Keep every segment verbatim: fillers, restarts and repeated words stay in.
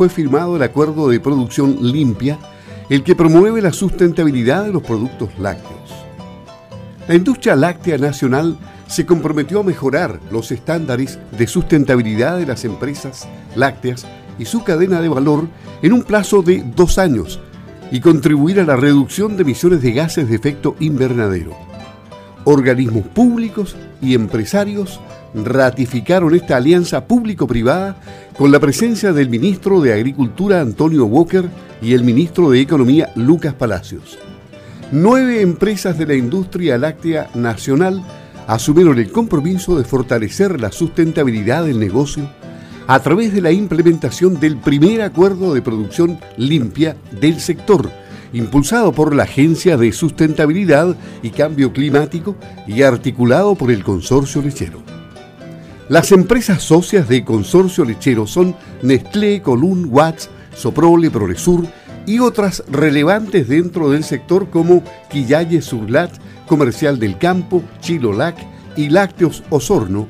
fue firmado el Acuerdo de Producción Limpia, el que promueve la sustentabilidad de los productos lácteos. La industria láctea nacional se comprometió a mejorar los estándares de sustentabilidad de las empresas lácteas y su cadena de valor en un plazo de dos años y contribuir a la reducción de emisiones de gases de efecto invernadero. Organismos públicos y empresarios ratificaron esta alianza público-privada con la presencia del ministro de Agricultura Antonio Walker y el ministro de Economía Lucas Palacios. Nueve empresas de la industria láctea nacional asumieron el compromiso de fortalecer la sustentabilidad del negocio a través de la implementación del primer acuerdo de producción limpia del sector, impulsado por la Agencia de Sustentabilidad y Cambio Climático y articulado por el Consorcio Lechero. Las empresas socias de Consorcio Lechero son Nestlé, Colún, Watts, Soprole, Prolesur y otras relevantes dentro del sector como Quillayes Surlat, Comercial del Campo, Chilo Lac y Lácteos Osorno,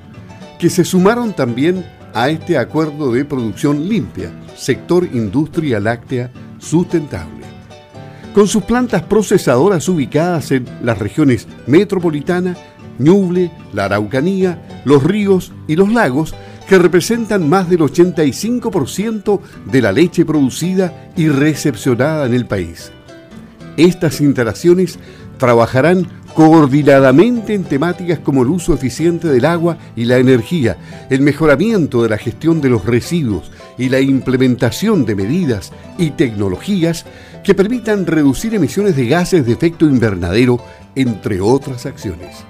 que se sumaron también a este acuerdo de producción limpia, sector industria láctea sustentable. Con sus plantas procesadoras ubicadas en las regiones metropolitana, Ñuble, la Araucanía, los ríos y los lagos, que representan más del ochenta y cinco por ciento de la leche producida y recepcionada en el país. Estas instalaciones trabajarán coordinadamente en temáticas como el uso eficiente del agua y la energía, el mejoramiento de la gestión de los residuos y la implementación de medidas y tecnologías que permitan reducir emisiones de gases de efecto invernadero, entre otras acciones.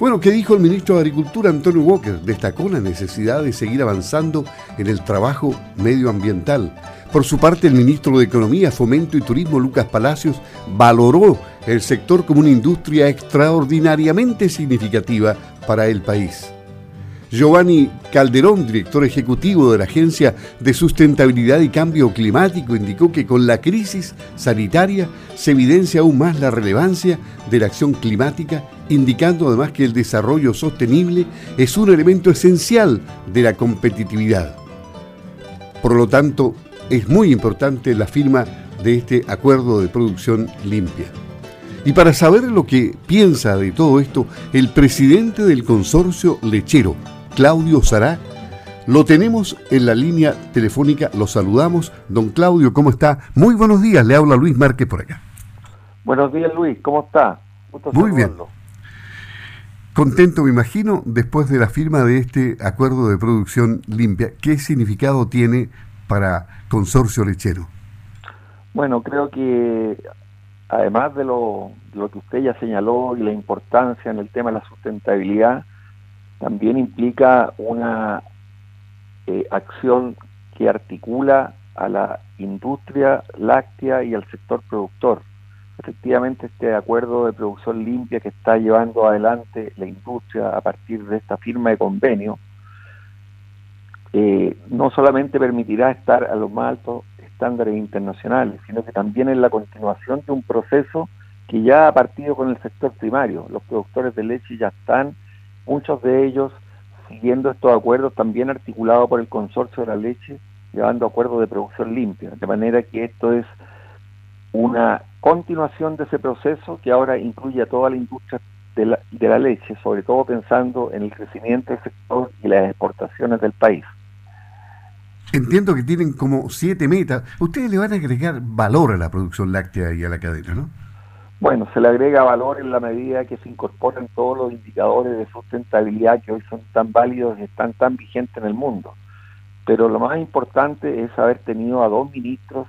Bueno, ¿qué dijo el ministro de Agricultura, Antonio Walker? Destacó la necesidad de seguir avanzando en el trabajo medioambiental. Por su parte, el ministro de Economía, Fomento y Turismo, Lucas Palacios, valoró el sector como una industria extraordinariamente significativa para el país. Giovanni Calderón, director ejecutivo de la Agencia de Sustentabilidad y Cambio Climático, indicó que con la crisis sanitaria se evidencia aún más la relevancia de la acción climática, indicando además que el desarrollo sostenible es un elemento esencial de la competitividad. Por lo tanto, es muy importante la firma de este acuerdo de producción limpia. Y para saber lo que piensa de todo esto, el presidente del Consorcio Lechero, Claudio Sará, lo tenemos en la línea telefónica. Lo saludamos. Don Claudio, ¿cómo está? Muy buenos días, le habla Luis Márquez por acá. Buenos días, Luis, ¿cómo está? Gusto muy saludarlo. Bien. Contento, me imagino, después de la firma de este acuerdo de producción limpia. ¿Qué significado tiene para Consorcio Lechero? Bueno, creo que además de lo, lo que usted ya señaló y la importancia en el tema de la sustentabilidad, también implica una eh, acción que articula a la industria láctea y al sector productor. Efectivamente, este acuerdo de producción limpia que está llevando adelante la industria a partir de esta firma de convenio, eh, no solamente permitirá estar a los más altos estándares internacionales, sino que también es la continuación de un proceso que ya ha partido con el sector primario. Los productores de leche ya están, muchos de ellos, siguiendo estos acuerdos también articulados por el Consorcio de la Leche, llevando acuerdos de producción limpia, de manera que esto es una continuación de ese proceso que ahora incluye a toda la industria de la, de la leche, sobre todo pensando en el crecimiento del sector y las exportaciones del país. Entiendo que tienen como siete metas. Ustedes le van a agregar valor a la producción láctea y a la cadena, ¿no? Bueno, se le agrega valor en la medida que se incorporan todos los indicadores de sustentabilidad que hoy son tan válidos y están tan vigentes en el mundo. Pero lo más importante es haber tenido a dos ministros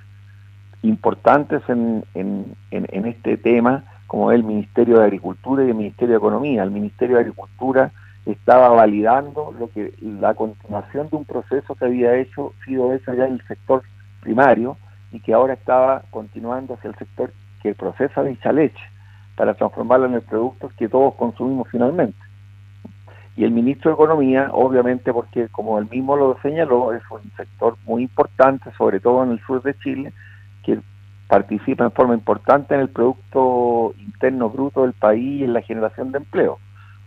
importantes en, en, en, en este tema, como el Ministerio de Agricultura y el Ministerio de Economía. El Ministerio de Agricultura estaba validando lo que la continuación de un proceso que había hecho sido hecho ya en el sector primario y que ahora estaba continuando hacia el sector que procesa dicha leche para transformarla en el producto que todos consumimos finalmente. Y el ministro de Economía, obviamente, porque como él mismo lo señaló, es un sector muy importante, sobre todo en el sur de Chile, que participa en forma importante en el Producto Interno Bruto del país y en la generación de empleo.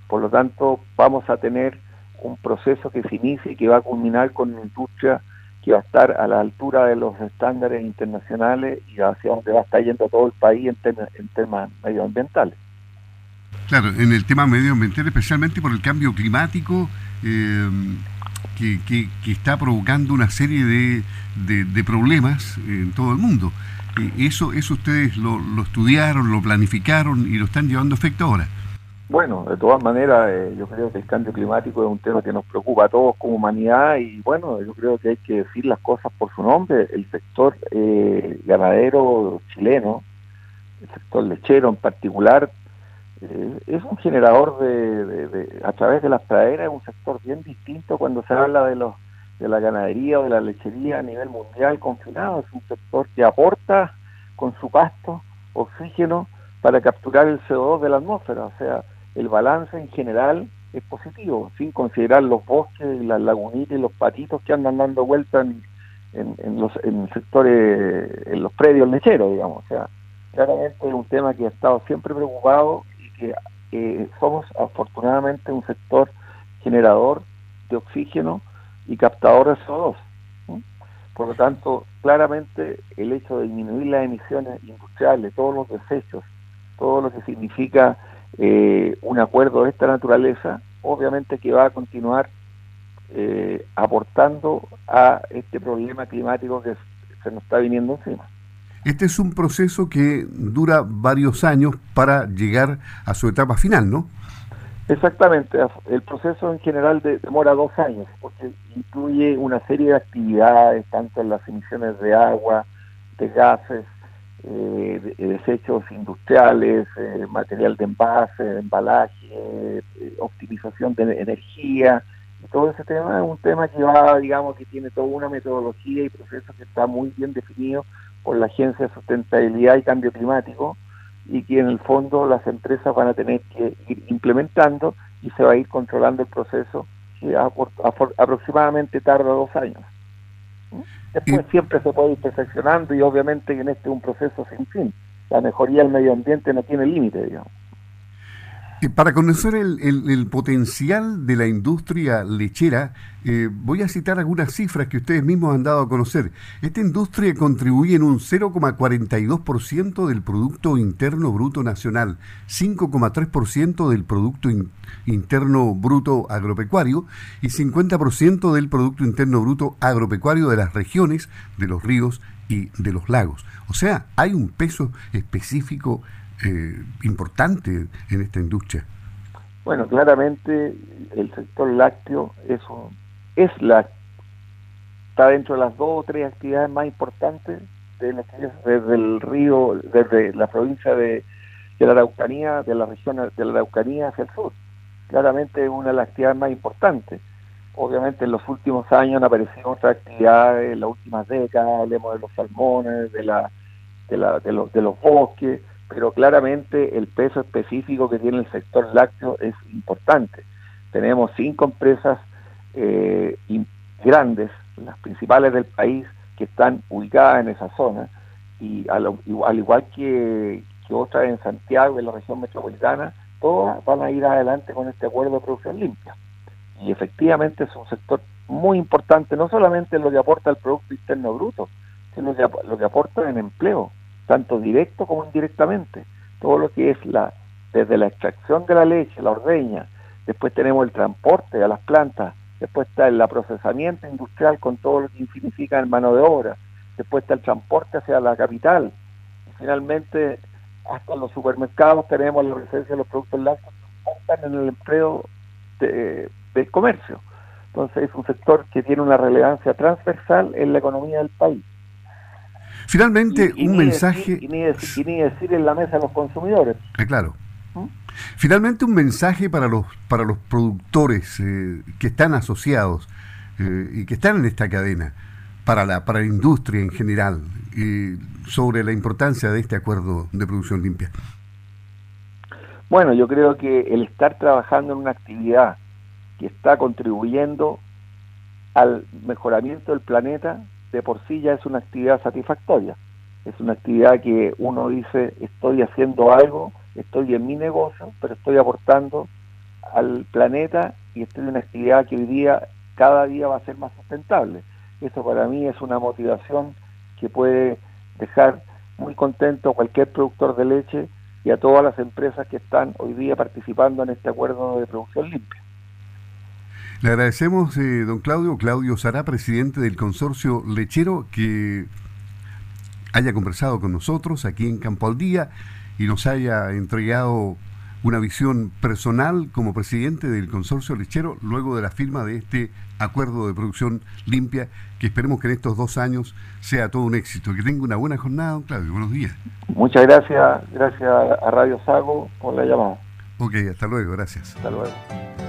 Por lo tanto, vamos a tener un proceso que se inicia y que va a culminar con una industria que va a estar a la altura de los estándares internacionales y hacia donde va a estar yendo todo el país en, tema, en temas medioambientales. Claro, en el tema medioambiental, especialmente por el cambio climático, eh, que, que, que está provocando una serie de, de, de problemas en todo el mundo. Eso, eso ustedes lo, lo estudiaron, lo planificaron y lo están llevando a efecto ahora. Bueno, de todas maneras, eh, yo creo que el cambio climático es un tema que nos preocupa a todos como humanidad y bueno, yo creo que hay que decir las cosas por su nombre. El sector eh, ganadero chileno, el sector lechero en particular, eh, es un generador de, de, de, a través de las praderas, es un sector bien distinto cuando se habla de los de la ganadería o de la lechería a nivel mundial confinado. Es un sector que aporta con su pasto oxígeno para capturar el C O dos de la atmósfera, o sea, el balance en general es positivo, sin considerar los bosques, las lagunitas y los patitos que andan dando vueltas en, en, en los en sectores, en los predios lecheros, digamos. O sea, claramente es un tema que ha estado siempre preocupado y que eh, somos afortunadamente un sector generador de oxígeno y captador de C O dos. ¿Sí? Por lo tanto, claramente el hecho de disminuir las emisiones industriales, todos los desechos, todo lo que significa eh, un acuerdo de esta naturaleza, obviamente que va a continuar eh, aportando a este problema climático que se nos está viniendo encima. Este es un proceso que dura varios años para llegar a su etapa final, ¿no? Exactamente. El proceso en general de, demora dos años, porque incluye una serie de actividades, tanto en las emisiones de agua, de gases, Eh, desechos industriales, eh, material de envase, embalaje, eh, optimización de energía, todo ese tema es un tema que va, digamos, que tiene toda una metodología y proceso que está muy bien definido por la Agencia de Sustentabilidad y Cambio Climático y que en el fondo las empresas van a tener que ir implementando y se va a ir controlando el proceso que apro- apro- aproximadamente tarda dos años. Después y, siempre se puede ir perfeccionando y obviamente que en este es un proceso sin fin. La mejoría del medio ambiente no tiene límite, digamos. Y para conocer el, el, el potencial de la industria lechera, eh, voy a citar algunas cifras que ustedes mismos han dado a conocer. Esta industria contribuye en un cero coma cuarenta y dos por ciento del Producto Interno Bruto Nacional, cinco coma tres por ciento del Producto Interno Bruto Agropecuario y cincuenta por ciento del Producto Interno Bruto Agropecuario de las regiones, de los ríos y de los lagos. O sea, hay un peso específico Eh, importante en esta industria. Bueno, claramente el sector lácteo es, un, es la está dentro de las dos o tres actividades más importantes de las que desde el río, desde la provincia de, de la Araucanía, de la región de la Araucanía hacia el sur. Claramente es una de las actividades más importantes. Obviamente en los últimos años han aparecido otras actividades, en las últimas décadas, hablemos de los salmones, de la, de la, de los, de los bosques, pero claramente el peso específico que tiene el sector lácteo es importante. Tenemos cinco empresas eh, grandes, las principales del país, que están ubicadas en esa zona, y al, al igual que, que otras en Santiago, en la región metropolitana, todas van a ir adelante con este acuerdo de producción limpia. Y efectivamente es un sector muy importante, no solamente en lo que aporta el Producto Interno Bruto, sino en lo que, lo que aporta en empleo, tanto directo como indirectamente, todo lo que es la desde la extracción de la leche, la ordeña, después tenemos el transporte a las plantas, después está el procesamiento industrial con todo lo que significa en mano de obra, después está el transporte hacia la capital, y finalmente hasta los supermercados tenemos la presencia de los productos lácteos que están en el empleo de, del comercio. Entonces es un sector que tiene una relevancia transversal en la economía del país. Finalmente, y, y un ni mensaje... Decir, y, ni decir, y ni decir en la mesa a los consumidores. Eh, claro. ¿Mm? Finalmente, un mensaje para los para los productores eh, que están asociados eh, y que están en esta cadena, para la, para la industria en general, eh, sobre la importancia de este acuerdo de producción limpia. Bueno, yo creo que el estar trabajando en una actividad que está contribuyendo al mejoramiento del planeta, de por sí ya es una actividad satisfactoria, es una actividad que uno dice, estoy haciendo algo, estoy en mi negocio, pero estoy aportando al planeta y estoy en una actividad que hoy día, cada día va a ser más sustentable. Esto para mí es una motivación que puede dejar muy contento a cualquier productor de leche y a todas las empresas que están hoy día participando en este acuerdo de producción limpia. Le agradecemos, eh, don Claudio, Claudio Sará, presidente del Consorcio Lechero, que haya conversado con nosotros aquí en Campo al Día y nos haya entregado una visión personal como presidente del Consorcio Lechero luego de la firma de este acuerdo de producción limpia, que esperemos que en estos dos años sea todo un éxito. Que tenga una buena jornada, don Claudio. Buenos días. Muchas gracias. Gracias a Radio Sago por la llamada. Ok, hasta luego. Gracias. Hasta luego.